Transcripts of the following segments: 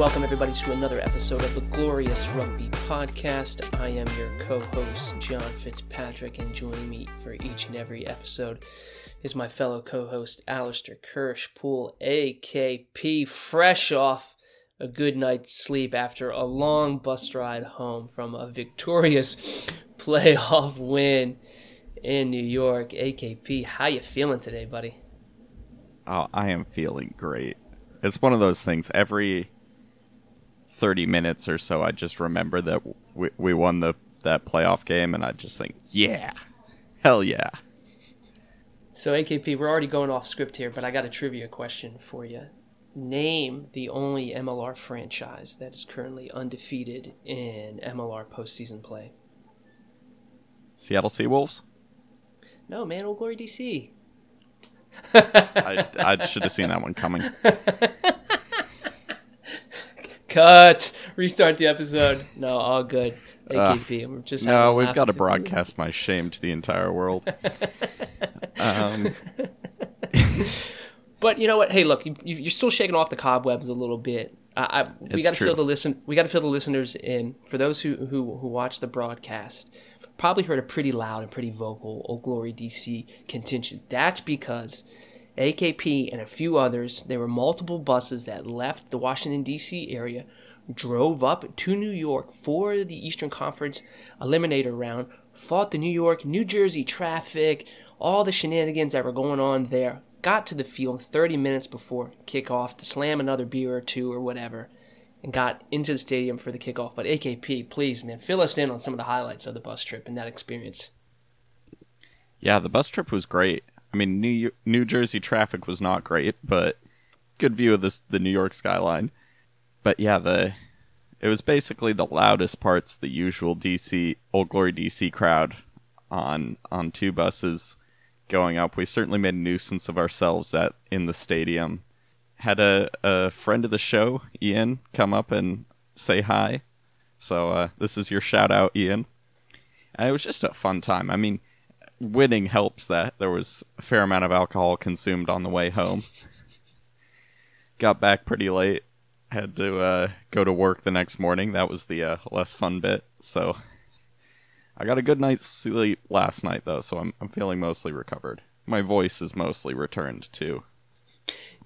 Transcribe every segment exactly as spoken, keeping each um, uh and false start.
Welcome, everybody, to another episode of the Glorious Rugby Podcast. I am your co-host, John Fitzpatrick, and joining me for each and every episode is my fellow co-host, Alistair Kirsch-Poole, A K P, fresh off a good night's sleep after a long bus ride home from a victorious playoff win in New York. A K P, how you feeling today, buddy? Oh, I am feeling great. It's one of those things. Every thirty minutes or so, I just remember that we we won the that playoff game, and I just think, yeah, hell yeah. So, A K P, we're already going off script here, but I got a trivia question for you. Name the only M L R franchise that is currently undefeated in M L R postseason play. Seattle Seawolves? No, man, Old Glory D C. I, I should have seen that one coming. Cut. Restart the episode. No, all good. A K P. Uh, We're just no, we've got to broadcast my shame to the entire world. um. But you know what? Hey, look, you, you're still shaking off the cobwebs a little bit. I, I, we got to fill the listen. We got to fill the listeners in. For those who who who watch the broadcast, probably heard a pretty loud and pretty vocal Old Glory D C contingent. That's because A K P and a few others, there were multiple buses that left the Washington, D C area, drove up to New York for the Eastern Conference Eliminator round, fought the New York, New Jersey traffic, all the shenanigans that were going on there, got to the field thirty minutes before kickoff to slam another beer or two or whatever, and got into the stadium for the kickoff. But A K P, please, man, fill us in on some of the highlights of the bus trip and that experience. Yeah, the bus trip was great. I mean, New New Jersey traffic was not great, but good view of this, the New York skyline. But yeah, the it was basically the loudest parts, the usual D C, Old Glory D C crowd on on two buses going up. We certainly made a nuisance of ourselves at in the stadium. Had a, a friend of the show, Ian, come up and say hi. So uh, this is your shout out, Ian. And it was just a fun time. I mean, winning helps that there was a fair amount of alcohol consumed on the way home. Got back pretty late. Had to uh, go to work the next morning. That was the uh, less fun bit. So I got a good night's sleep last night, though, so I'm, I'm feeling mostly recovered. My voice is mostly returned, too.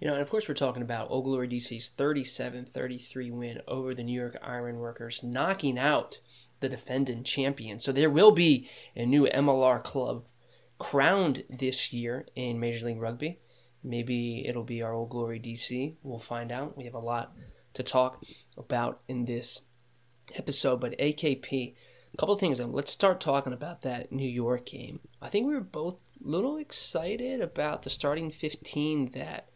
You know, and of course we're talking about Old Glory D C's thirty-seven thirty-three win over the New York Iron Workers, knocking out the defending champion. So there will be a new M L R club crowned this year in Major League Rugby. Maybe it'll be our Old Glory D C. We'll find out. We have a lot to talk about in this episode. But A K P, a couple of things. Let's start talking about that New York game. I think we were both a little excited about the starting fifteen that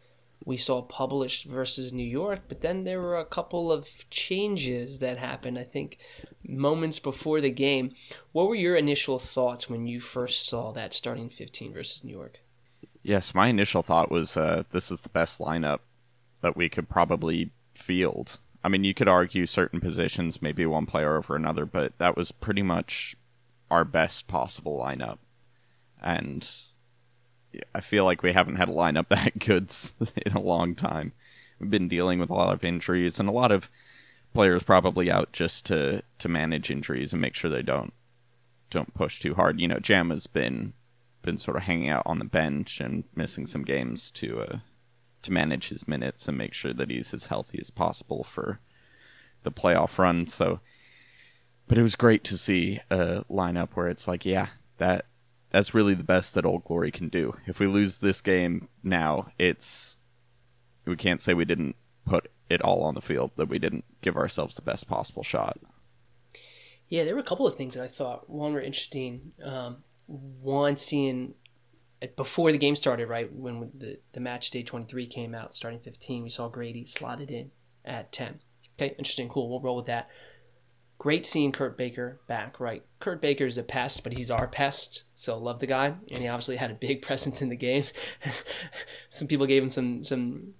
we saw published versus New York, but then there were a couple of changes that happened, I think, moments before the game. What were your initial thoughts when you first saw that starting fifteen versus New York? Yes, my initial thought was uh, this is the best lineup that we could probably field. I mean, you could argue certain positions, maybe one player over another, but that was pretty much our best possible lineup. And I feel like we haven't had a lineup that good in a long time. We've been dealing with a lot of injuries and a lot of players probably out just to, to manage injuries and make sure they don't don't push too hard. You know, Jama's been been sort of hanging out on the bench and missing some games to uh, to manage his minutes and make sure that he's as healthy as possible for the playoff run. So, but it was great to see a lineup where it's like, yeah, that. That's really the best that Old Glory can do. If we lose this game now, it's we can't say we didn't put it all on the field, that we didn't give ourselves the best possible shot. Yeah, there were a couple of things that I thought, one, were interesting. Um, one, seeing before the game started, right, when the, the match day twenty-three came out, starting fifteen, we saw Grady slotted in at ten. Okay, interesting, cool, we'll roll with that. Great seeing Kurt Baker back, right? Kurt Baker is a pest, but he's our pest, so love the guy. And he obviously had a big presence in the game. Some people gave him some... some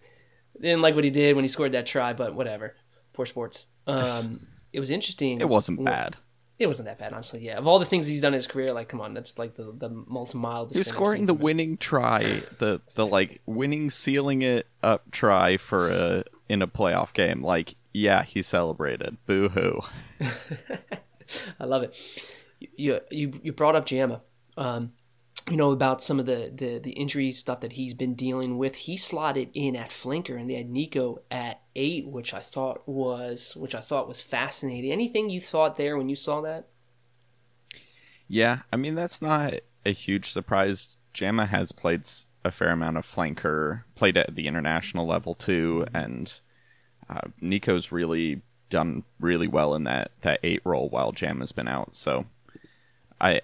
they didn't like what he did when he scored that try, but whatever. Poor sports. Um, it was interesting. It wasn't bad. It wasn't that bad, honestly, yeah. Of all the things he's done in his career, like, come on, that's like the, the most mildest thing. He was scoring the winning try, the, the like, winning, sealing it up try for a in a playoff game. Like, yeah, he celebrated. Boo-hoo. I love it. You you you brought up Jama. Um, you know, about some of the, the, the injury stuff that he's been dealing with. He slotted in at flanker, and they had Nico at eight, which I thought was which I thought was fascinating. Anything you thought there when you saw that? Yeah, I mean, that's not a huge surprise. Jama has played a fair amount of flanker, played at the international level too, and uh, Nico's really done really well in that, that eight role while Jama's been out. So I...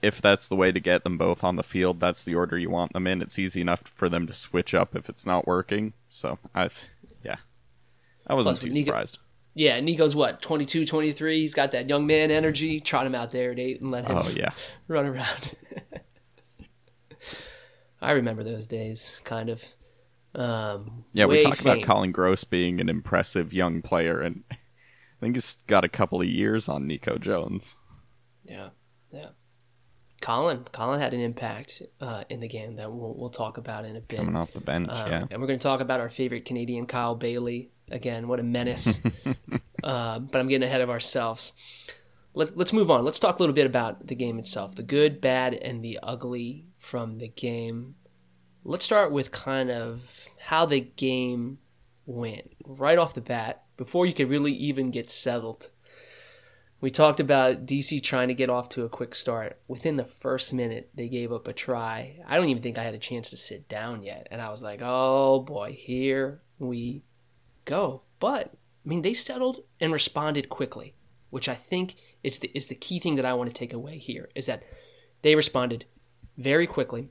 if that's the way to get them both on the field, that's the order you want them in. It's easy enough for them to switch up if it's not working. So, I, yeah, I wasn't Plus, too Nico, surprised. Yeah, Nico's what, twenty-two, twenty-three? He's got that young man energy. Trot him out there at eight and let him oh, yeah. run around. I remember those days, kind of. Um, yeah, we talk faint. about Colin Gross being an impressive young player, and I think he's got a couple of years on Nico Jones. Yeah, yeah. Colin, Colin had an impact uh, in the game that we'll, we'll talk about in a bit. Coming off the bench, um, yeah. And we're going to talk about our favorite Canadian, Kyle Bailey. Again, what a menace. uh, but I'm getting ahead of ourselves. Let, let's move on. Let's talk a little bit about the game itself. The good, bad, and the ugly from the game. Let's start with kind of how the game went. Right off the bat, before you could really even get settled. We talked about D C trying to get off to a quick start. Within the first minute, they gave up a try. I don't even think I had a chance to sit down yet. And I was like, oh, boy, here we go. But, I mean, they settled and responded quickly, which I think is the, is the key thing that I want to take away here, is that they responded very quickly.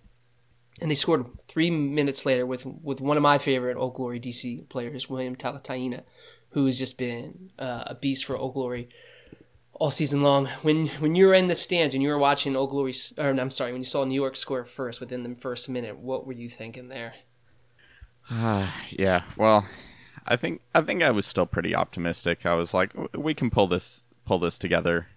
And they scored three minutes later with, with one of my favorite Old Glory D C players, William Talataina, who has just been uh, a beast for Old Glory all season long. When when you were in the stands and you were watching Old Glory, or I'm sorry, when you saw New York score first within the first minute, what were you thinking there? Uh, yeah, well, I think I think I was still pretty optimistic. I was like, we can pull this pull this together.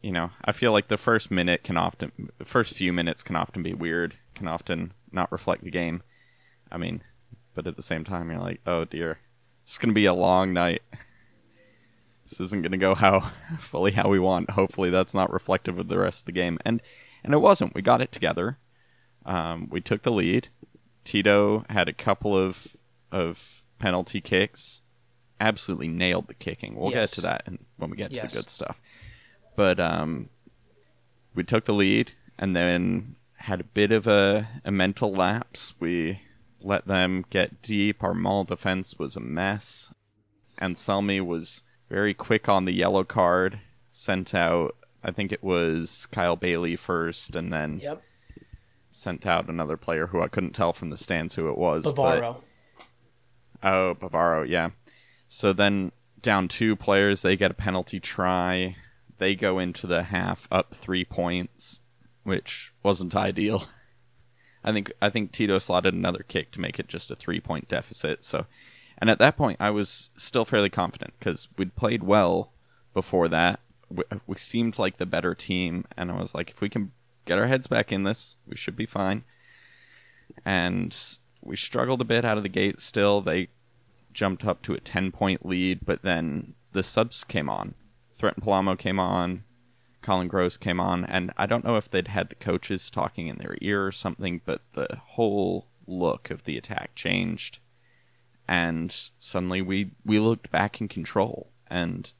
You know, I feel like the first minute can often, the first few minutes can often be weird, can often not reflect the game. I mean, but at the same time, you're like, oh dear, it's gonna be a long night. This isn't going to go how fully how we want. Hopefully that's not reflective of the rest of the game. And and it wasn't. We got it together. Um, we took the lead. Tito had a couple of of penalty kicks. Absolutely nailed the kicking. We'll yes. get to that in, when we get to yes. the good stuff. But um, we took the lead and then had a bit of a, a mental lapse. We let them get deep. Our mall defense was a mess. Anselmi was very quick on the yellow card, sent out, I think it was Kyle Bailey first, and then yep. sent out another player who I couldn't tell from the stands who it was. Povaro. But, oh, Povaro, yeah. So then down two players, they get a penalty try. They go into the half up three points, which wasn't ideal. I think I think Tito slotted another kick to make it just a three-point deficit, so... And at that point, I was still fairly confident because we'd played well before that. We, we seemed like the better team. And I was like, if we can get our heads back in this, we should be fine. And we struggled a bit out of the gate still. They jumped up to a ten-point lead, but then the subs came on. Thren Palamo came on. Colin Gross came on. And I don't know if they'd had the coaches talking in their ear or something, but the whole look of the attack changed. And suddenly we, we looked back in control, and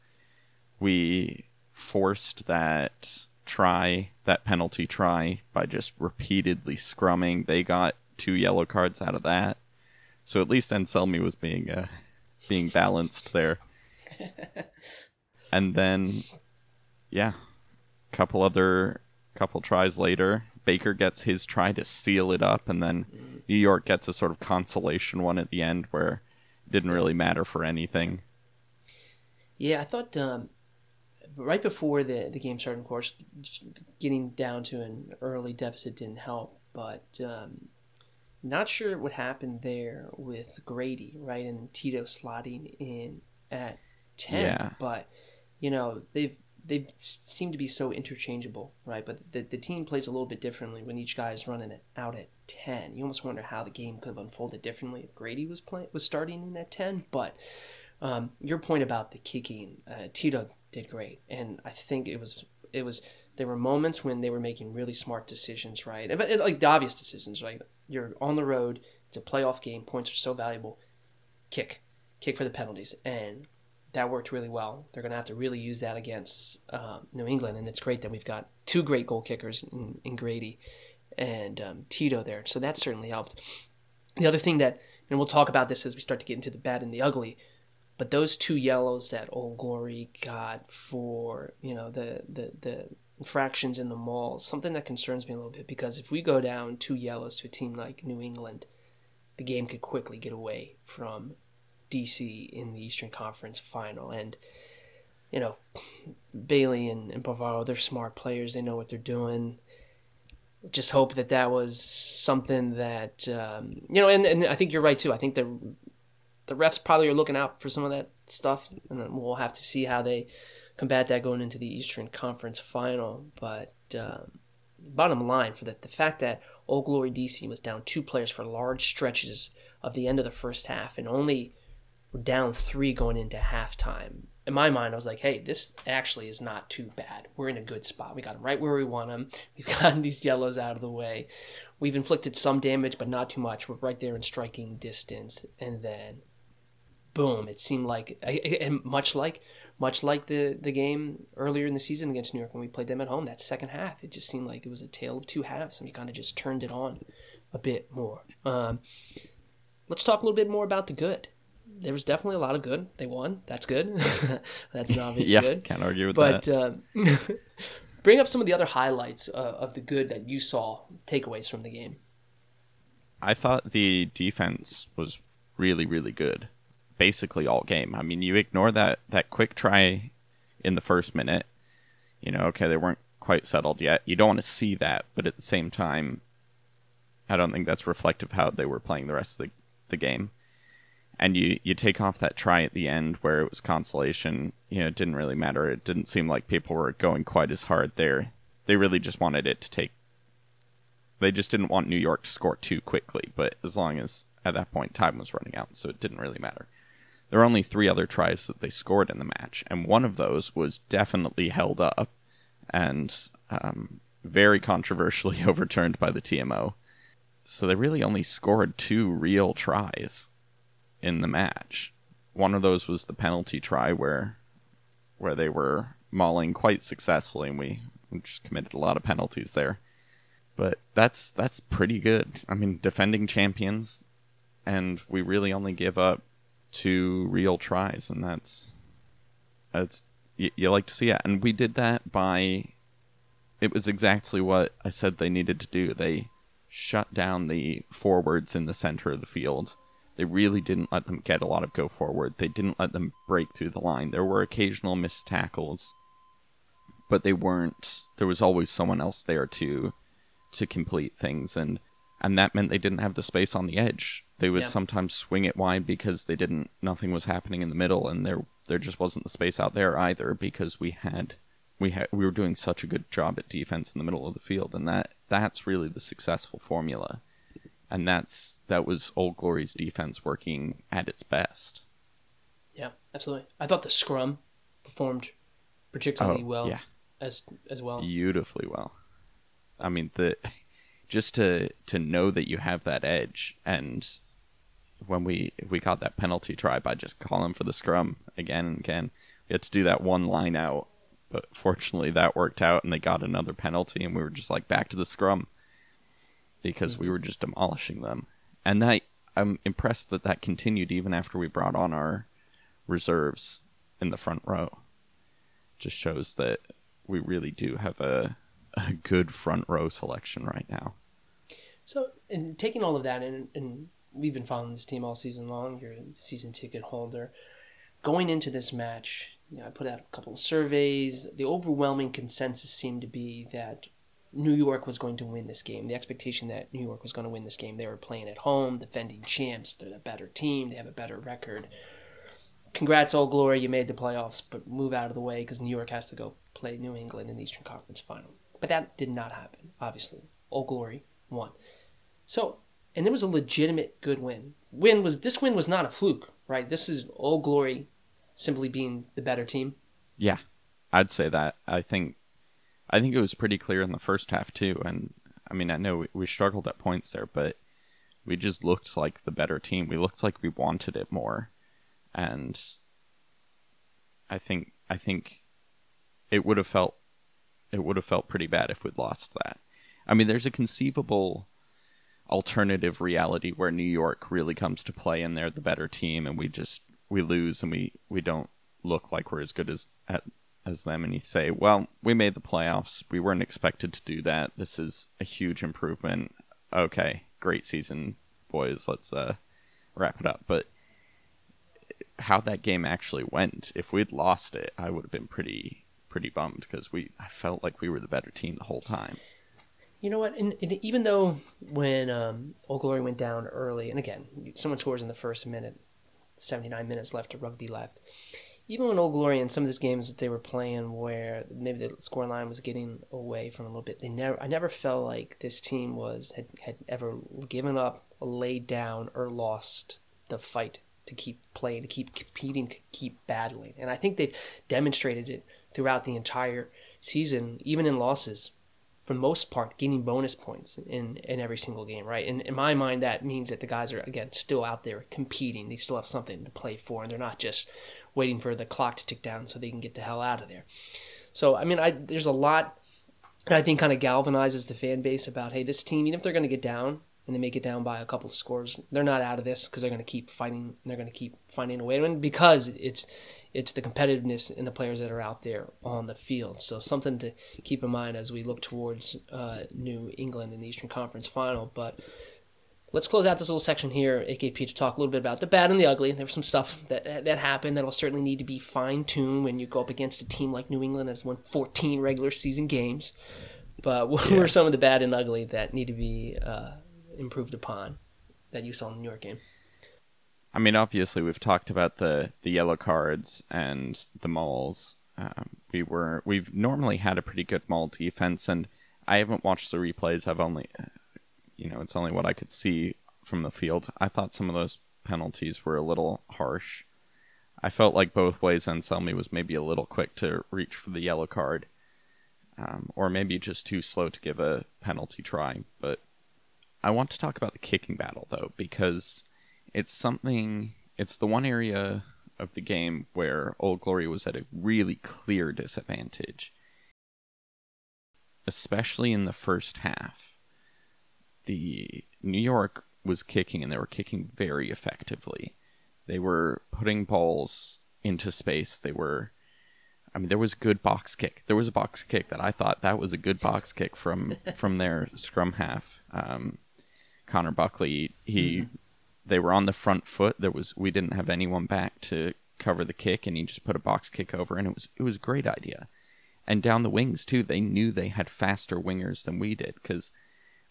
we forced that try, that penalty try, by just repeatedly scrumming. They got two yellow cards out of that, so at least Anselmi was being uh, being balanced there. And then, yeah, couple other couple tries later, Baker gets his try to seal it up, and then New York gets a sort of consolation one at the end where it didn't really matter for anything. Yeah, I thought um, right before the, the game started, of course, getting down to an early deficit didn't help, but um, not sure what happened there with Grady, right, and Tito slotting in at ten. Yeah. But, you know, they've they seem to be so interchangeable, right? But the, the team plays a little bit differently when each guy is running it out at ten. You almost wonder how the game could have unfolded differently if Grady was play, was starting in at ten. But Um, your point about the kicking, uh, Tito did great, and I think it was it was there were moments when they were making really smart decisions, right? But it, like the obvious decisions, right? You're on the road. It's a playoff game. Points are so valuable. Kick, kick for the penalties, and that worked really well. They're going to have to really use that against uh, New England, and it's great that we've got two great goal kickers in, in Grady and um, Tito there. So that certainly helped. The other thing that, and we'll talk about this as we start to get into the bad and the ugly, but those two yellows that Old Glory got for, you know, the the the infractions in the mall, something that concerns me a little bit, because if we go down two yellows to a team like New England, the game could quickly get away from D C in the Eastern Conference final. And, you know, Bailey and, and Povaro, they're smart players. They know what they're doing. Just hope that that was something that, um, you know, and, and I think you're right too. I think the the refs probably are looking out for some of that stuff, and then we'll have to see how they combat that going into the Eastern Conference final. But um, bottom line, for the, the fact that Old Glory D C was down two players for large stretches of the end of the first half and only were down three going into halftime, in my mind, I was like, hey, this actually is not too bad. We're in a good spot. We got them right where we want them. We've gotten these yellows out of the way. We've inflicted some damage, but not too much. We're right there in striking distance. And then, boom, it seemed like, and much like much like the, the game earlier in the season against New York when we played them at home, that second half, it just seemed like it was a tale of two halves, and we kind of just turned it on a bit more. Um, let's talk a little bit more about the good. There was definitely a lot of good. They won. That's good. That's an obvious yeah, good. Yeah, can't argue with but, that. But uh, bring up some of the other highlights uh, of the good that you saw, takeaways from the game. I thought the defense was really, really good, basically all game. I mean, you ignore that, that quick try in the first minute. You know, okay, they weren't quite settled yet. You don't want to see that, but at the same time, I don't think that's reflective of how they were playing the rest of the, the game. And you, you take off that try at the end where it was consolation. You know, it didn't really matter. It didn't seem like people were going quite as hard there. They really just wanted it to take... They just didn't want New York to score too quickly. But as long as, at that point, time was running out, so it didn't really matter. There were only three other tries that they scored in the match, and one of those was definitely held up and um, very controversially overturned by the T M O. So they really only scored two real tries in the match. One of those was the penalty try where where they were mauling quite successfully, and we just committed a lot of penalties there. But that's that's pretty good. I mean, defending champions, and we really only give up two real tries, and that's that's you, you like to see it. And we did that by it was exactly what I said they needed to do. They shut down the forwards in the center of the field. They really didn't let them get a lot of go forward. They didn't let them break through the line. There were occasional missed tackles, but they weren't. There was always someone else there to to complete things, and, and that meant they didn't have the space on the edge. They would yeah. sometimes swing it wide because they didn't. Nothing was happening in the middle, and there there just wasn't the space out there either because we had we had we were doing such a good job at defense in the middle of the field, and that that's really the successful formula. And that's that was Old Glory's defense working at its best. Yeah, absolutely. I thought the scrum performed particularly oh, well yeah. as as well. Beautifully well. I mean, the just to to know that you have that edge, and when we we got that penalty try by just calling for the scrum again and again, we had to do that one line out, but fortunately that worked out, and they got another penalty, and we were just like back to the scrum. Because we were just demolishing them. And that, I'm impressed that that continued even after we brought on our reserves in the front row. Just shows that we really do have a, a good front row selection right now. So, and taking all of that, and, and we've been following this team all season long, you're a season ticket holder. Going into this match, you know, I put out a couple of surveys. The overwhelming consensus seemed to be that New York was going to win this game. The expectation that New York was going to win this game. They were playing at home, defending champs. They're the better team. They have a better record. Congrats, Old Glory. You made the playoffs, but move out of the way because New York has to go play New England in the Eastern Conference final. But that did not happen, obviously. Old Glory won. So, and it was a legitimate good win. Win was This win was not a fluke, right? This is Old Glory simply being the better team. Yeah, I'd say that. I think I think it was pretty clear in the first half, too. And, I mean, I know we, we struggled at points there, but we just looked like the better team. We looked like we wanted it more. And I think I think it would have felt it would have felt pretty bad if we'd lost that. I mean, there's a conceivable alternative reality where New York really comes to play and they're the better team and we just we lose and we, we don't look like we're as good as at as them, and you say, well, we made the playoffs. We weren't expected to do that. This is a huge improvement. Okay, great season, boys. Let's uh, wrap it up. But how that game actually went, if we'd lost it, I would have been pretty pretty bummed because we I felt like we were the better team the whole time. You know what? And, and even though when um, Old Glory went down early, and again, someone scores in the first minute, seventy-nine minutes left to Rugby left, even when Old Glory and some of these games that they were playing where maybe the scoreline was getting away from a little bit, they never I never felt like this team was had, had ever given up, laid down, or lost the fight to keep playing, to keep competing, to keep battling. And I think they've demonstrated it throughout the entire season, even in losses, for the most part, gaining bonus points in, in every single game, right? And in my mind, that means that the guys are, again, still out there competing. They still have something to play for, and they're not just waiting for the clock to tick down so they can get the hell out of there. So, I mean, I there's a lot that I think kind of galvanizes the fan base about, hey, this team, even if they're going to get down and they make it down by a couple of scores, they're not out of this because they're going to keep fighting. They're going to keep finding a way to win because it's it's the competitiveness in the players that are out there on the field. So something to keep in mind as we look towards uh, New England in the Eastern Conference Final. But let's close out this little section here, A K P, to talk a little bit about the bad and the ugly. There was some stuff that that happened that will certainly need to be fine-tuned when you go up against a team like New England that has won fourteen regular season games. But what yeah. were some of the bad and ugly that need to be uh, improved upon that you saw in the New York game? I mean, obviously, we've talked about the, the yellow cards and the mauls. Um, we were, we've normally had a pretty good maul defense, and I haven't watched the replays. I've only... You know, it's only what I could see from the field. I thought some of those penalties were a little harsh. I felt like both ways Anselmi was maybe a little quick to reach for the yellow card, um, or maybe just too slow to give a penalty try. But I want to talk about the kicking battle, though, because it's something... It's the one area of the game where Old Glory was at a really clear disadvantage, especially in the first half. The New York was kicking, and they were kicking very effectively. They were putting balls into space. They were, I mean, there was good box kick. There was a box kick that I thought that was a good box kick from from their scrum half, um, Connor Buckley. He, mm-hmm. they were on the front foot. There was we didn't have anyone back to cover the kick, and he just put a box kick over, and it was it was a great idea. And down the wings too, they knew they had faster wingers than we did because.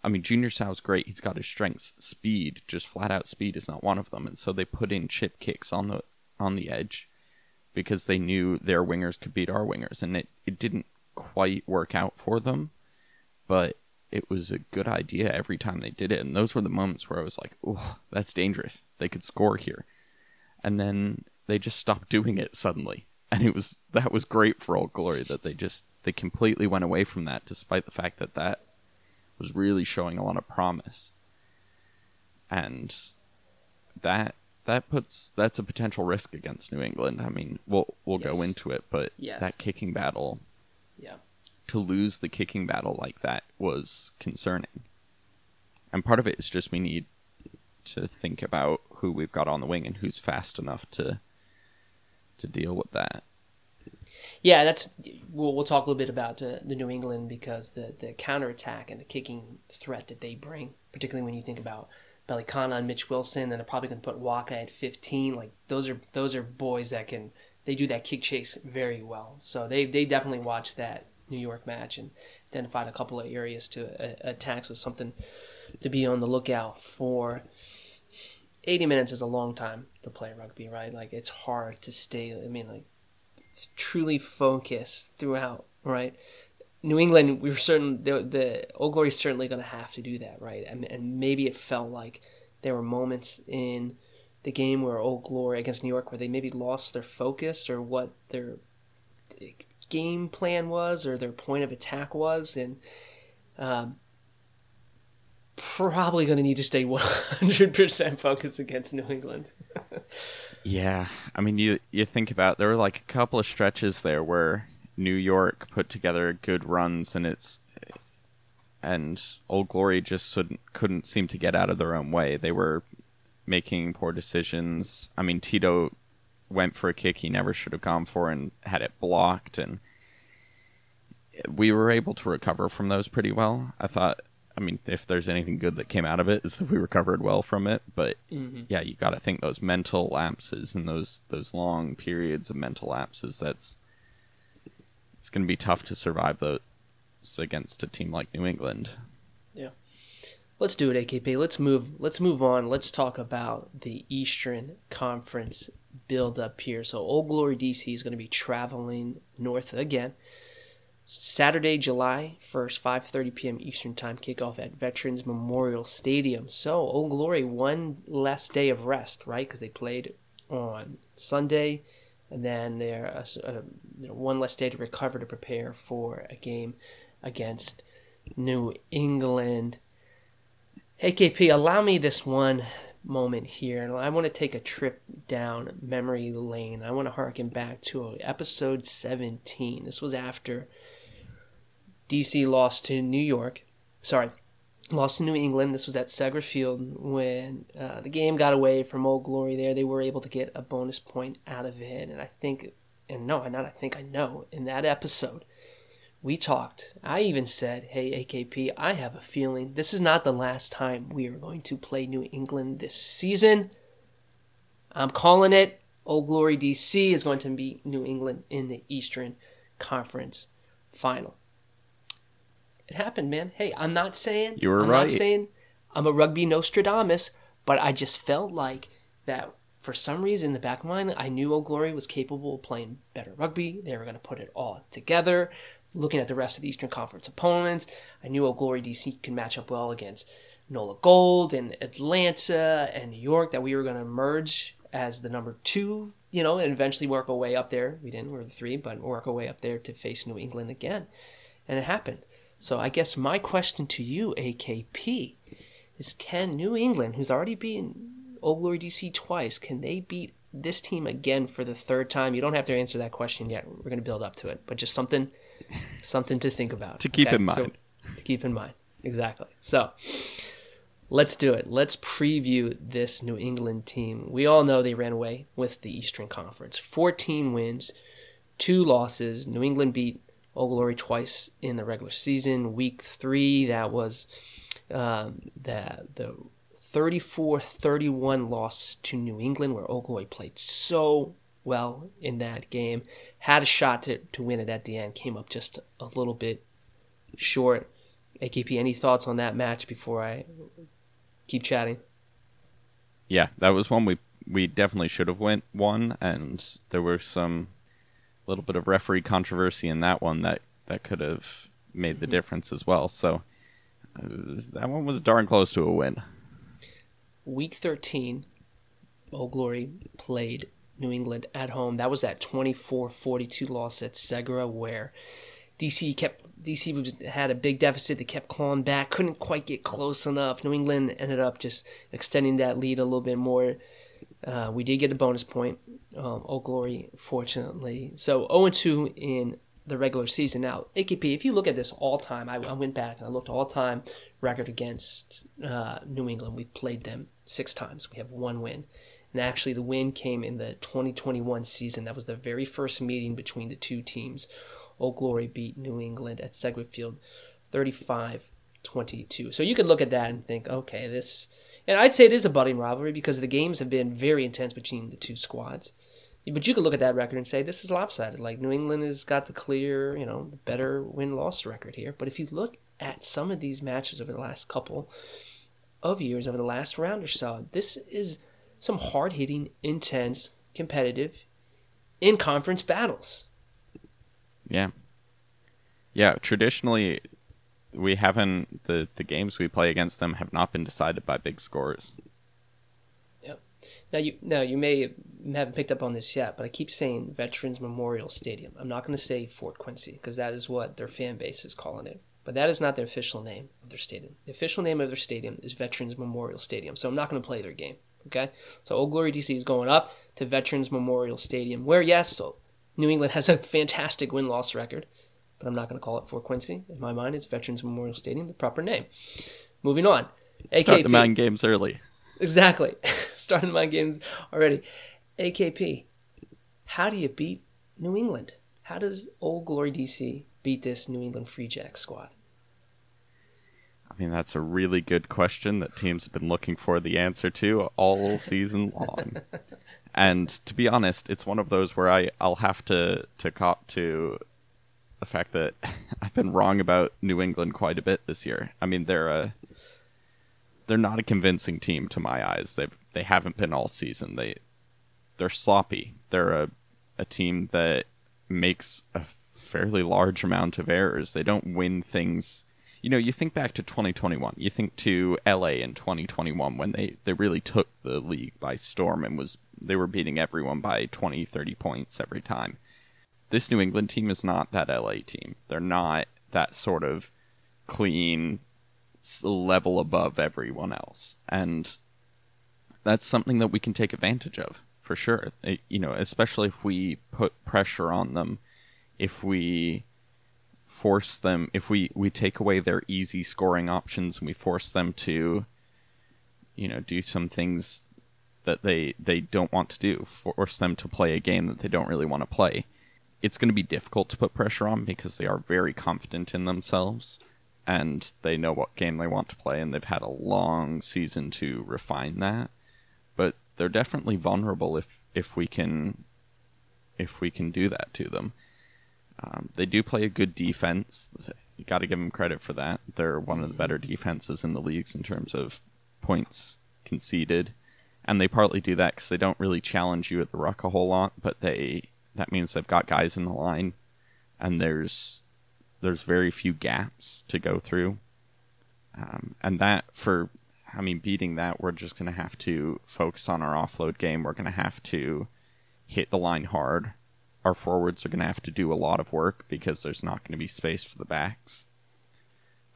I mean, Junior Sao's great. He's got his strengths. Speed, just flat-out speed, is not one of them. And so they put in chip kicks on the on the edge because they knew their wingers could beat our wingers. And it, it didn't quite work out for them, but it was a good idea every time they did it. And those were the moments where I was like, oh, that's dangerous. They could score here. And then they just stopped doing it suddenly. And it was that was great for Old Glory that they just they completely went away from that despite the fact that that was really showing a lot of promise, and that that puts that's a potential risk against New England. I mean, we'll we'll yes. go into it, but yes. that kicking battle, yeah, to lose the kicking battle like that was concerning. And part of it is just we need to think about who we've got on the wing and who's fast enough to to deal with that. Yeah, that's we'll, we'll talk a little bit about uh, the New England because the, the counterattack and the kicking threat that they bring, particularly when you think about Belly Kana and Mitch Wilson, and they're probably going to put Waka at fifteen. Like those are those are boys that can they do that kick chase very well. So they they definitely watched that New York match and identified a couple of areas to uh, attack. So something to be on the lookout for. eighty minutes is a long time to play rugby, right? Like it's hard to stay. I mean, like. Truly focused throughout, right? New England, we were certain the, the Old Glory is certainly going to have to do that, right? And, and maybe it felt like there were moments in the game where Old Glory against New York, where they maybe lost their focus or what their game plan was or their point of attack was, and um, probably going to need to stay one hundred percent focused against New England. Yeah, I mean, you you think about, there were like a couple of stretches there where New York put together good runs, and it's and Old Glory just couldn't, couldn't seem to get out of their own way. They were making poor decisions. I mean, Tito went for a kick he never should have gone for and had it blocked, and we were able to recover from those pretty well. I thought, I mean, if there's anything good that came out of it, is that we recovered well from it, but mm-hmm. yeah, you got to think those mental lapses and those those long periods of mental lapses, that's it's going to be tough to survive those against a team like New England. Yeah. Let's do it, A K P. Let's move let's move on. Let's talk about the Eastern Conference build up here. So Old Glory D C is going to be traveling north again. Saturday, July first, five thirty p.m. Eastern Time, kickoff at Veterans Memorial Stadium. So Old Glory, one last day of rest, right? Because they played on Sunday, and then they're uh, you know, one less day to recover to prepare for a game against New England. Hey, K P, allow me this one moment here, and I want to take a trip down memory lane. I want to harken back to episode seventeen. This was after D C lost to New York. Sorry, lost to New England. This was at Segra Field when uh, the game got away from Old Glory there. They were able to get a bonus point out of it. And I think, and no, not I think, I know, in that episode, we talked. I even said, hey, A K P, I have a feeling this is not the last time we are going to play New England this season. I'm calling it. Old Glory D C is going to beat New England in the Eastern Conference Final. It happened, man. Hey, I'm not saying you were I'm right. not saying I'm a rugby Nostradamus, but I just felt like that for some reason in the back of my mind, I knew Old Glory was capable of playing better rugby. They were going to put it all together. Looking at the rest of the Eastern Conference opponents, I knew Old Glory D C could match up well against Nola Gold and Atlanta and New York, that we were going to emerge as the number two, you know, and eventually work our way up there. We didn't, we were the three, but work our way up there to face New England again. And it happened. So I guess my question to you, A K P, is can New England, who's already beaten Old Glory D C twice, can they beat this team again for the third time? You don't have to answer that question yet. We're going to build up to it. But just something something to think about. to keep okay? in mind. So, to keep in mind. Exactly. So let's do it. Let's preview this New England team. We all know they ran away with the Eastern Conference. fourteen wins, two losses. New England beat Old Glory twice in the regular season. Week three, that was um, the the thirty-four thirty-one loss to New England, where Old Glory played so well in that game. Had a shot to, to win it at the end. Came up just a little bit short. A K P, any thoughts on that match before I keep chatting? Yeah, that was one we we definitely should have went won, and there were some... little bit of referee controversy in that one that, that could have made the difference as well. So uh, that one was darn close to a win. Week thirteen, Old Glory played New England at home. That was that twenty-four forty-two loss at Segra, where D C kept D C was, had a big deficit. They kept clawing back, couldn't quite get close enough. New England ended up just extending that lead a little bit more. Uh, we did get a bonus point, um, Old Glory, fortunately. So oh and two in the regular season. Now, A K P, if you look at this all-time, I, I went back and I looked all-time record against uh, New England. We've played them six times. We have one win. And actually, the win came in the twenty twenty-one season. That was the very first meeting between the two teams. Old Glory beat New England at Segra Field thirty-five twenty-two. So you could look at that and think, okay, this... And I'd say it is a budding rivalry because the games have been very intense between the two squads. But you could look at that record and say, this is lopsided. Like, New England has got the clear, you know, better win-loss record here. But if you look at some of these matches over the last couple of years, over the last round or so, this is some hard-hitting, intense, competitive, in-conference battles. Yeah. Yeah, traditionally... we haven't the, the games we play against them have not been decided by big scores. Yep. Now you now you may haven't picked up on this yet, but I keep saying Veterans Memorial Stadium. I'm not going to say Fort Quincy because that is what their fan base is calling it. But that is not the official name of their stadium. The official name of their stadium is Veterans Memorial Stadium. So I'm not going to play their game. Okay? So Old Glory D C is going up to Veterans Memorial Stadium, where, yes, so New England has a fantastic win-loss record. But I'm not going to call it Fort Quincy. In my mind, it's Veterans Memorial Stadium, the proper name. Moving on. A K P. Start the mind games early. Exactly. Starting the mind games already. A K P, how do you beat New England? How does Old Glory D C beat this New England Free Jack squad? I mean, that's a really good question that teams have been looking for the answer to all season long. And to be honest, it's one of those where I, I'll have to, to cop to the fact that I've been wrong about New England quite a bit this year. I mean, they're a, they're not a convincing team to my eyes. They've, they haven't been all season. They, they're sloppy. They're a, a team that makes a fairly large amount of errors. They don't win things. You know, you think back to twenty twenty-one. You think to L A in twenty twenty-one when they, they really took the league by storm and was they were beating everyone by twenty, thirty points every time. This New England team is not that L A team. They're not that sort of clean level above everyone else. And that's something that we can take advantage of, for sure. It, you know, especially if we put pressure on them, if we force them, if we, we take away their easy scoring options and we force them to, you know, do some things that they they don't want to do, force them to play a game that they don't really want to play, it's going to be difficult to put pressure on because they are very confident in themselves and they know what game they want to play and they've had a long season to refine that. But they're definitely vulnerable if, if we can if we can do that to them. Um, they do play a good defense. You got to give them credit for that. They're one of the better defenses in the leagues in terms of points conceded, and they partly do that because they don't really challenge you at the ruck a whole lot. But they that means they've got guys in the line, and there's there's very few gaps to go through, um, and that for I mean beating that, we're just going to have to focus on our offload game. We're going to have to hit the line hard. Our forwards are going to have to do a lot of work because there's not going to be space for the backs.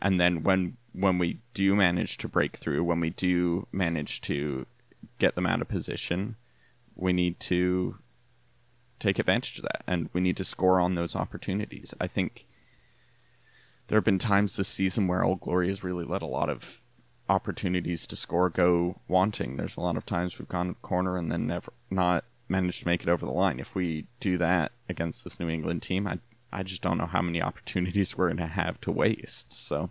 And then when when we do manage to break through, when we do manage to get them out of position, we need to take advantage of that, and we need to score on those opportunities. I think there have been times this season where Old Glory has really let a lot of opportunities to score go wanting. There's a lot of times we've gone to the corner and then never not... managed to make it over the line. If we do that against this New England team, I I just don't know how many opportunities we're going to have to waste. So,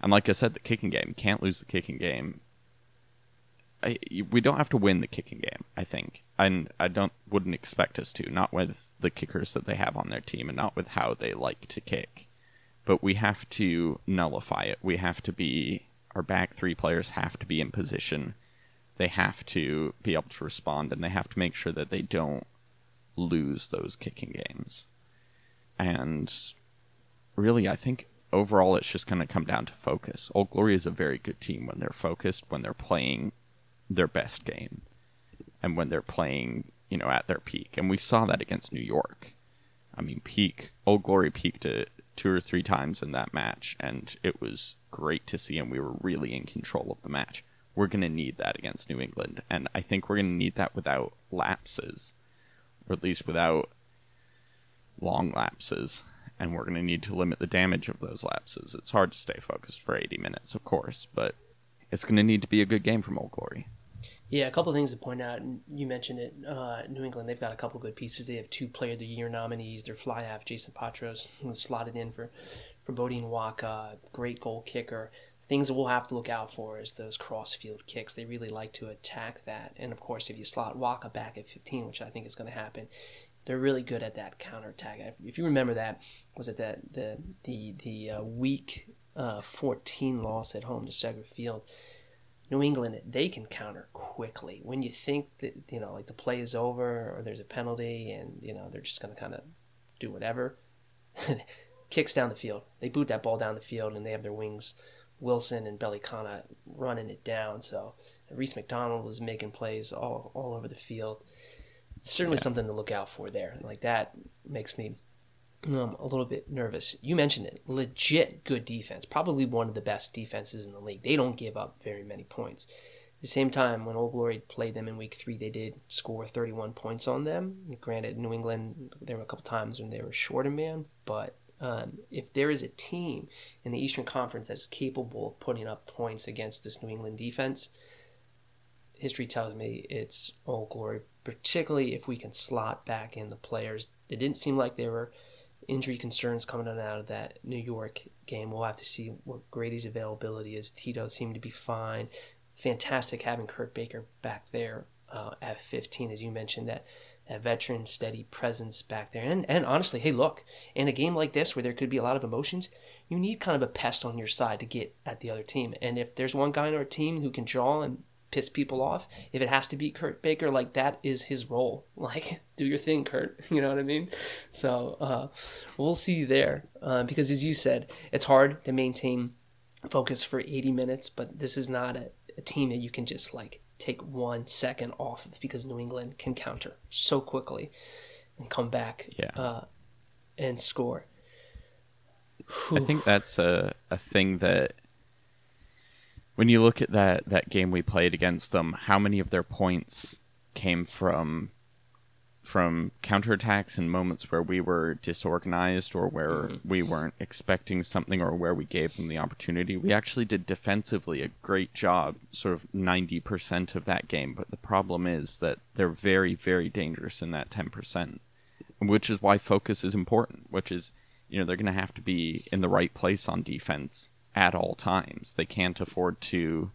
and like I said, the kicking game. Can't lose the kicking game. I, we don't have to win the kicking game, I think. And I don't wouldn't expect us to, not with the kickers that they have on their team and not with how they like to kick. But we have to nullify it. We have to be, our back three players have to be in position. They have to be able to respond, and they have to make sure that they don't lose those kicking games. And really, I think overall it's just going to come down to focus. Old Glory is a very good team when they're focused, when they're playing their best game, and when they're playing, you know, at their peak. And we saw that against New York. I mean, peak Old Glory peaked it two or three times in that match, and it was great to see, and we were really in control of the match. We're going to need that against New England. And I think we're going to need that without lapses, or at least without long lapses. And we're going to need to limit the damage of those lapses. It's hard to stay focused for eighty minutes, of course, but it's going to need to be a good game from Old Glory. Yeah, a couple of things to point out. You mentioned it, uh, New England, they've got a couple good pieces. They have two Player of the Year nominees. Their fly half, Jason Patros, who was slotted in for, for Bodine Waka, great goal kicker. Things that we'll have to look out for is those cross-field kicks. They really like to attack that. And, of course, if you slot Waka back at fifteen, which I think is going to happen, they're really good at that counterattack. If you remember that, was it that the the, the uh, week uh, fourteen loss at home to Segra Field? New England, they can counter quickly. When you think that, you know, like the play is over or there's a penalty and, you know, they're just going to kind of do whatever, kicks down the field. They boot that ball down the field and they have their wings Wilson and Belly Kana running it down. So Reese McDonald was making plays all, all over the field. Certainly yeah. something to look out for there. Like, that makes me um, a little bit nervous. You mentioned it. Legit good defense. Probably one of the best defenses in the league. They don't give up very many points. At the same time, when Old Glory played them in week three, they did score thirty-one points on them. Granted, New England, there were a couple times when they were short a man, but um, if there is a team in the Eastern Conference that is capable of putting up points against this New England defense, history tells me it's Old Glory, particularly if we can slot back in the players. It didn't seem like there were injury concerns coming on out of that New York game. We'll have to see what Grady's availability is. Tito seemed to be fine. Fantastic having Kurt Baker back there uh, at fifteen, as you mentioned, that, that veteran, steady presence back there. And and honestly, hey, look, in a game like this where there could be a lot of emotions, you need kind of a pest on your side to get at the other team. And if there's one guy on our team who can draw and piss people off, if it has to be Kurt Baker, like, that is his role. Like, do your thing, Kurt. You know what I mean? So uh, we'll see there. Uh, because as you said, it's hard to maintain focus for eighty minutes, but this is not a a team that you can just like take one second off of, because New England can counter so quickly and come back yeah. uh, and score. Whew. I think that's a, a thing that when you look at that, that game we played against them, how many of their points came from, from counterattacks and moments where we were disorganized or where mm-hmm. we weren't expecting something or where we gave them the opportunity. We actually did defensively a great job, sort of ninety percent of that game. But the problem is that they're very, very dangerous in that ten percent, which is why focus is important, which is, you know, they're going to have to be in the right place on defense at all times. They can't afford to.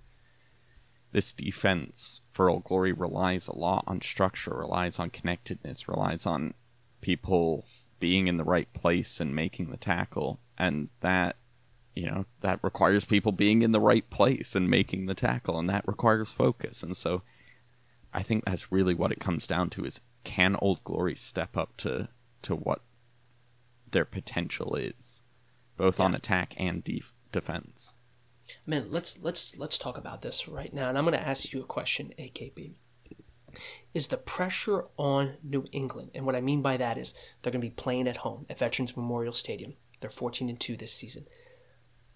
This defense for Old Glory relies a lot on structure, relies on connectedness, relies on people being in the right place and making the tackle. And that, you know, that requires people being in the right place and making the tackle, and that requires focus. And so I think that's really what it comes down to is, can Old Glory step up to, to what their potential is, both yeah. on attack and def- defense? Man, let's let's let's talk about this right now, and I'm going to ask you a question, A K B. Is the pressure on New England? And what I mean by that is they're going to be playing at home at Veterans Memorial Stadium. They're fourteen and two this season.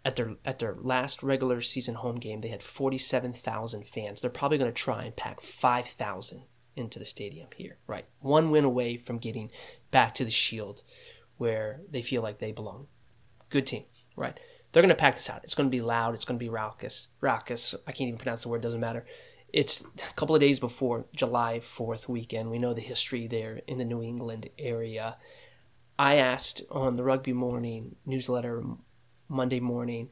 At their at their last regular season home game, they had forty-seven thousand fans. They're probably going to try and pack five thousand into the stadium here, right? One win away from getting back to the Shield where they feel like they belong. Good team, right? They're going to pack this out. It's going to be loud. It's going to be raucous. Raucous. I can't even pronounce the word. Doesn't matter. It's a couple of days before July fourth weekend. We know the history there in the New England area. I asked on the Rugby Morning newsletter Monday morning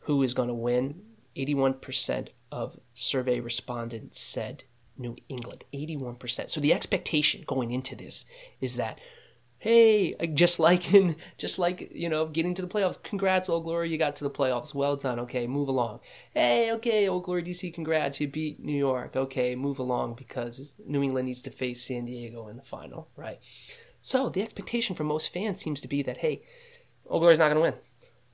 who is going to win. eighty-one percent of survey respondents said New England. eighty-one percent. So the expectation going into this is that, hey, just like in, just like, you know, getting to the playoffs. Congrats, Old Glory, you got to the playoffs. Well done. Okay, move along. Hey, okay, Old Glory D C, congrats, you beat New York. Okay, move along, because New England needs to face San Diego in the final, right? So the expectation for most fans seems to be that, hey, Old Glory's not going to win.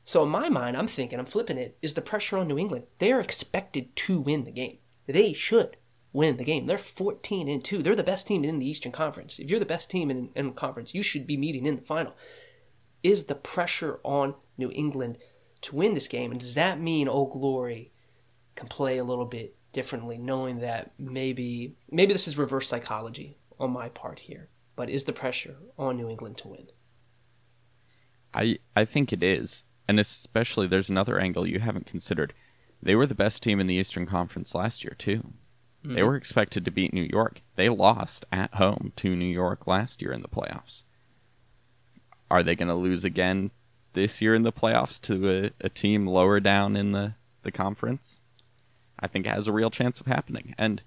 So in my mind, I'm thinking, I'm flipping it, is the pressure on New England. They're expected to win the game. They should win the game. They're fourteen and two. They're the best team in the Eastern Conference. If you're the best team in, in conference, you should be meeting in the final. Is the pressure on New England to win this game? And does that mean Old Glory can play a little bit differently, knowing that maybe maybe this is reverse psychology on my part here, but is the pressure on New England to win? I I think it is. And especially there's another angle you haven't considered. They were the best team in the Eastern Conference last year too. They were expected to beat New York. They lost at home to New York last year in the playoffs. Are they going to lose again this year in the playoffs to a, a team lower down in the, the conference? I think it has a real chance of happening. And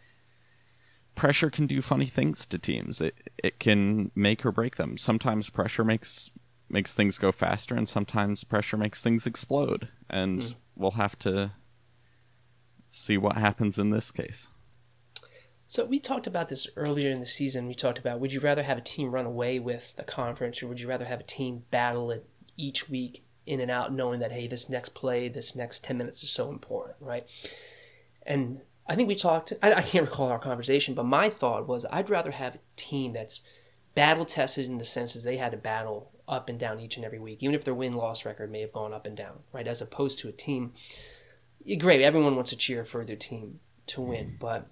pressure can do funny things to teams. It it can make or break them. Sometimes pressure makes makes things go faster, and sometimes pressure makes things explode. And mm. we'll have to see what happens in this case. So we talked about this earlier in the season. We talked about, would you rather have a team run away with the conference, or would you rather have a team battle it each week in and out, knowing that, hey, this next play, this next ten minutes is so important, right? And I think we talked, I, I can't recall our conversation, but my thought was I'd rather have a team that's battle-tested in the sense that they had to battle up and down each and every week, even if their win-loss record may have gone up and down, right? As opposed to a team, great, everyone wants to cheer for their team to win, but,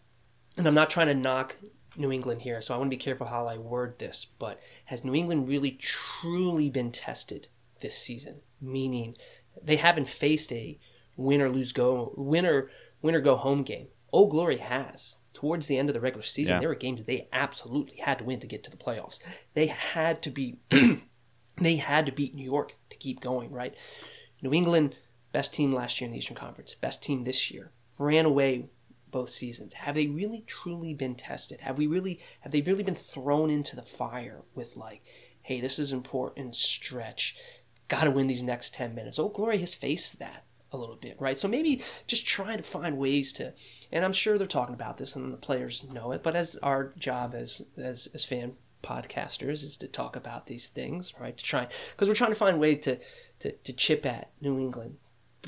and I'm not trying to knock New England here, so I want to be careful how I word this, but has New England really truly been tested this season? Meaning they haven't faced a win or lose go, win or, win or go home game. Old Glory has. Towards the end of the regular season, yeah. there were games that they absolutely had to win to get to the playoffs. They had to beat, they had to beat New York to keep going, right? New England, best team last year in the Eastern Conference, best team this year, ran away both seasons. Have they really truly been tested? Have we really have they really been thrown into the fire with like, hey, this is important stretch. Gotta win these next ten minutes. Old Glory has faced that a little bit, right? So maybe just trying to find ways to, and I'm sure they're talking about this and the players know it, but as our job as as as fan podcasters is to talk about these things, right? To try, because we're trying to find ways to, to to chip at New England.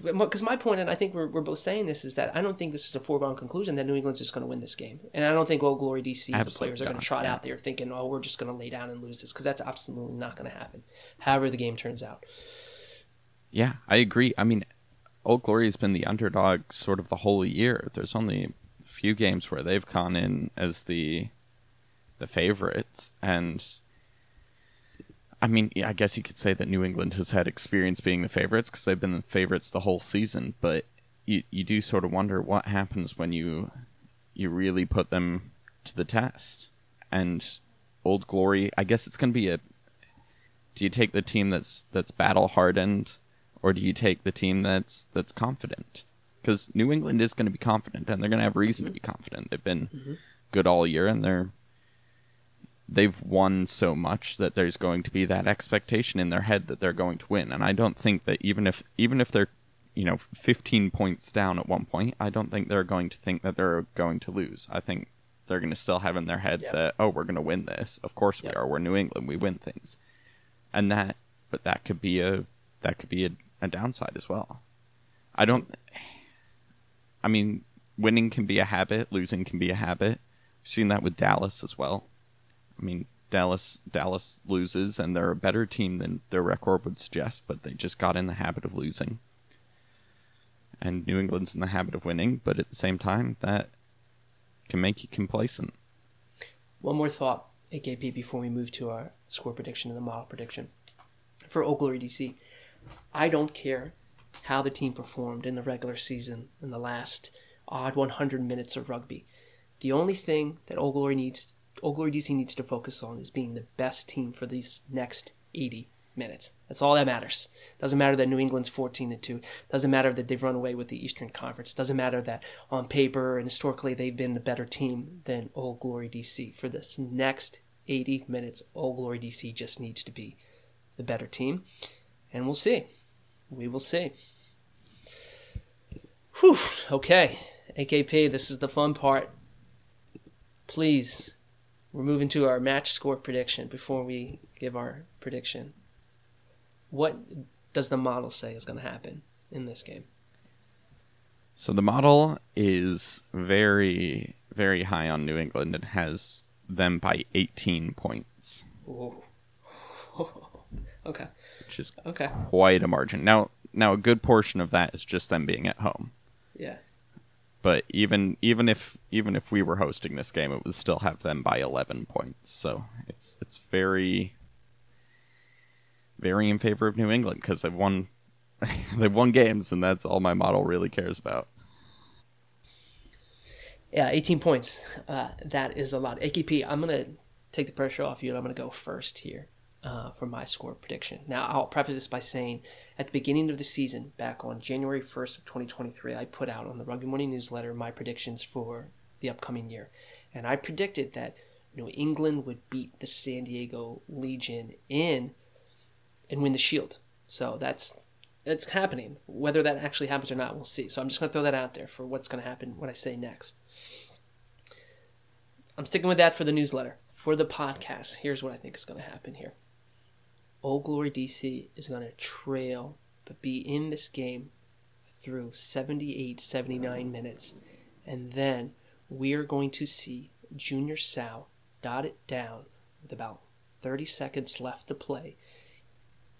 Because my point, and I think we're, we're both saying this, is that I don't think this is a foregone conclusion that New England's just going to win this game. And I don't think Old Glory D C the players are going to trot yeah. out there thinking, oh, we're just going to lay down and lose this, because that's absolutely not going to happen, however the game turns out. Yeah, I agree. I mean, Old Glory's been the underdog sort of the whole year. There's only a few games where they've gone in as the the favorites. And I mean, I guess you could say that New England has had experience being the favorites because they've been the favorites the whole season, but you you do sort of wonder what happens when you you really put them to the test. And Old Glory, I guess it's going to be a... Do you take the team that's that's battle-hardened, or do you take the team that's that's confident? Because New England is going to be confident, and they're going to have reason to be confident. They've been mm-hmm. good all year, and they're... they've won so much that there's going to be that expectation in their head that they're going to win. And I don't think that even if even if they're, you know, fifteen points down at one point, I don't think they're going to think that they're going to lose. I think they're going to still have in their head yep. that, oh, we're going to win this. Of course yep. we are. We're New England. We win things. And that, but that could be a, that could be a, a downside as well. I don't, I mean, winning can be a habit. Losing can be a habit. We've seen that with Dallas as well. I mean, Dallas Dallas loses, and they're a better team than their record would suggest, but they just got in the habit of losing. And New England's in the habit of winning, but at the same time, that can make you complacent. One more thought, A K P, before we move to our score prediction and the model prediction. For Old Glory D C, I don't care how the team performed in the regular season in the last odd one hundred minutes of rugby. The only thing that Old Glory needs Old Glory D C needs to focus on is being the best team for these next eighty minutes. That's all that matters. Doesn't matter that New England's fourteen and two. Doesn't matter that they've run away with the Eastern Conference. Doesn't matter that on paper and historically they've been the better team than Old Glory D C. For this next eighty minutes, Old Glory D C just needs to be the better team. And we'll see. We will see. Whew. Okay. A K P, this is the fun part. Please. We're moving to our match score prediction before we give our prediction. What does the model say is going to happen in this game? So the model is very, very high on New England and has them by eighteen points. Ooh. Okay. Which is okay. quite a margin. Now, now a good portion of that is just them being at home. Yeah. But even even if even if we were hosting this game, it would still have them by eleven points. So it's it's very, very in favor of New England because they've won they've won games, and that's all my model really cares about. Yeah, eighteen points. Uh, that is a lot. A K P, I'm gonna take the pressure off you, and I'm gonna go first here uh, for my score prediction. Now, I'll preface this by saying, at the beginning of the season, back on January first of twenty twenty-three, I put out on the Rugby Morning newsletter my predictions for the upcoming year. And I predicted that New England would beat the San Diego Legion in and win the Shield. So that's it's happening. Whether that actually happens or not, we'll see. So I'm just going to throw that out there for what's going to happen when I say next. I'm sticking with that for the newsletter. For the podcast, here's what I think is going to happen here. Old Glory D C is going to trail but be in this game through seventy-eight, seventy-nine minutes. And then we are going to see Junior Sao dot it down with about thirty seconds left to play.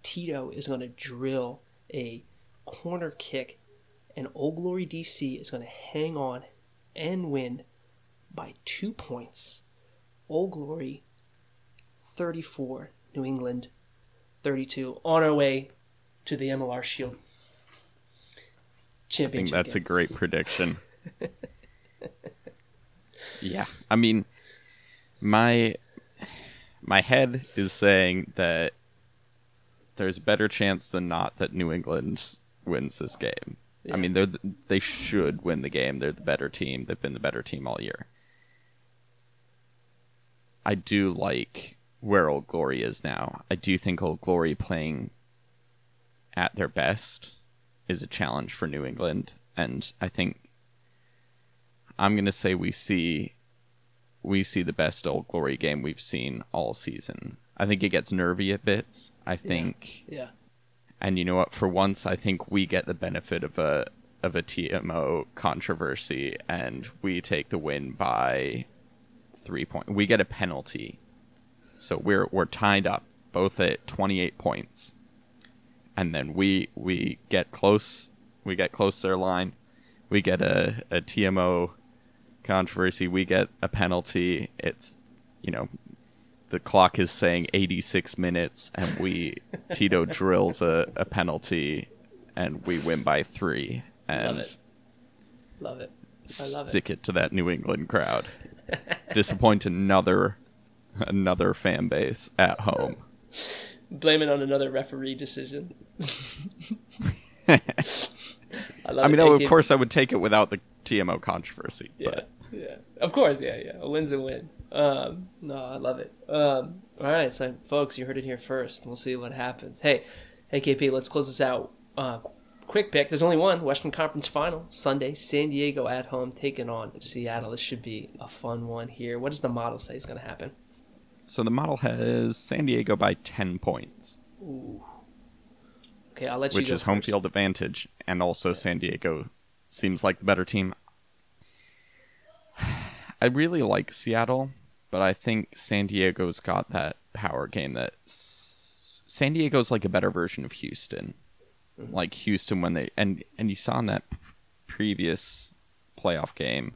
Tito is going to drill a corner kick, and Old Glory D C is going to hang on and win by two points. Old Glory thirty-four, New England thirty-two, on our way to the M L R Shield championship. I think that's game. A great prediction. Yeah, I mean, my my head is saying that there's a better chance than not that New England wins this game. Yeah. I mean, they they should win the game. They're the better team. They've been the better team all year. I do like where Old Glory is now. I do think Old Glory playing at their best is a challenge for New England, and I think I'm going to say we see we see the best Old Glory game we've seen all season. I think it gets nervy at bits. I think yeah. yeah. And you know what? For once, I think we get the benefit of a of a T M O controversy, and we take the win by three points. We get a penalty, so we're we're tied up both at twenty-eight points, and then we we get close. We get close to their line. We get a, a T M O controversy. We get a penalty. It's, you know, the clock is saying eighty-six minutes, and we Tito drills a, a penalty, and we win by three. And love it. Love it. I love it. Stick it to that New England crowd. Disappoint another another fan base at home. Blame it on another referee decision. I, I mean, of course, I would take it without the T M O controversy. Yeah, but. yeah, of course, yeah, yeah. A win's a win. Um, no, I love it. Um, all right, so folks, you heard it here first. We'll see what happens. Hey, hey, K P, let's close this out. Uh, quick pick. There's only one. Western Conference Final Sunday. San Diego at home taking on Seattle. This should be a fun one here. What does the model say is going to happen? So the model has San Diego by ten points. Ooh. Okay, I'll let you Which go is first. Home field advantage, and also yeah. San Diego seems like the better team. I really like Seattle, but I think San Diego's got that power game. That S- San Diego's like a better version of Houston, mm-hmm. like Houston when they and and you saw in that p- previous playoff game,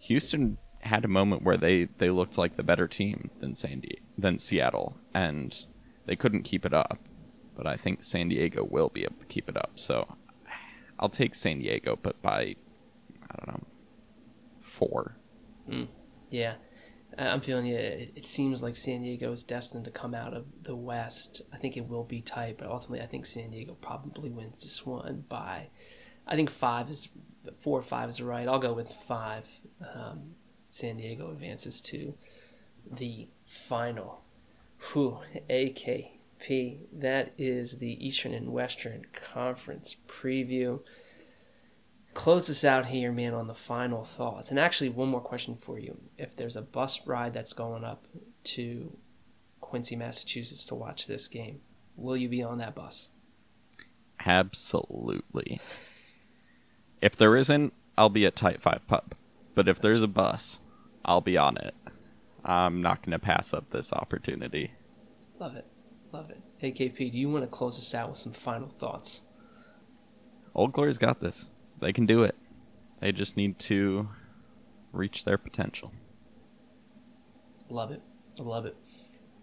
Houston had a moment where they, they looked like the better team than San Diego, than Seattle, and they couldn't keep it up. But I think San Diego will be able to keep it up. So I'll take San Diego, but by, I don't know, four. Mm. Yeah, I'm feeling it. It seems like San Diego is destined to come out of the West. I think it will be tight, but ultimately I think San Diego probably wins this one by, I think five is, four or five is right. I'll go with five. Um, San Diego advances to the final. Whew, A K. That is the Eastern and Western Conference preview. Close this out here, man, on the final thoughts. And actually, one more question for you. If there's a bus ride that's going up to Quincy, Massachusetts to watch this game, will you be on that bus? Absolutely. If there isn't, I'll be at Tight Five Pub. But if there's a bus, I'll be on it. I'm not going to pass up this opportunity. Love it. Love it. Hey, K P, do you want to close us out with some final thoughts? Old Glory's got this. They can do it. They just need to reach their potential. Love it. I love it.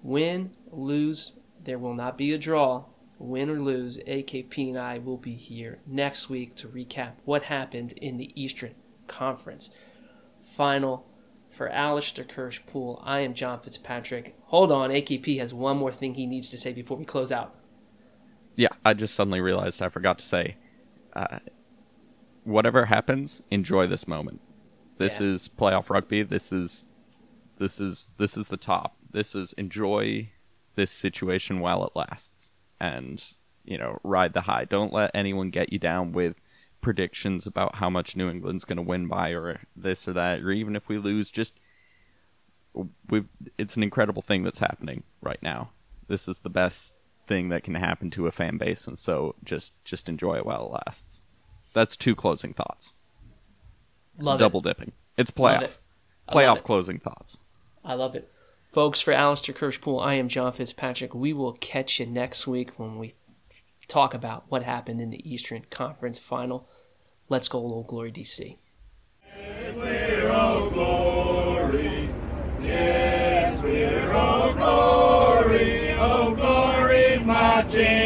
Win, lose, there will not be a draw. Win or lose, A K P and I will be here next week to recap what happened in the Eastern Conference Final. For Alistair Kirsch-Poole, I am John Fitzpatrick. Hold on, A K P has one more thing he needs to say before we close out. Yeah, I just suddenly realized I forgot to say, uh, whatever happens, enjoy this moment. This yeah. is playoff rugby. This is, this is, this is the top. This is enjoy this situation while it lasts, and you know, ride the high. Don't let anyone get you down with predictions about how much New England's going to win by, or this or that, or even if we lose, just we it's an incredible thing that's happening right now. This is the best thing that can happen to a fan base, and so just just enjoy it while it lasts. That's two closing thoughts. Love Double it. dipping. It's playoff. It. Playoff closing thoughts. I love it. Folks, for Alistair Kirsch-Poole, I am John Fitzpatrick. We will catch you next week when we talk about what happened in the Eastern Conference Final. Let's go, Old Glory D C. Yes, we're Old Glory. Yes, we're Old Glory. Old Glory's marching.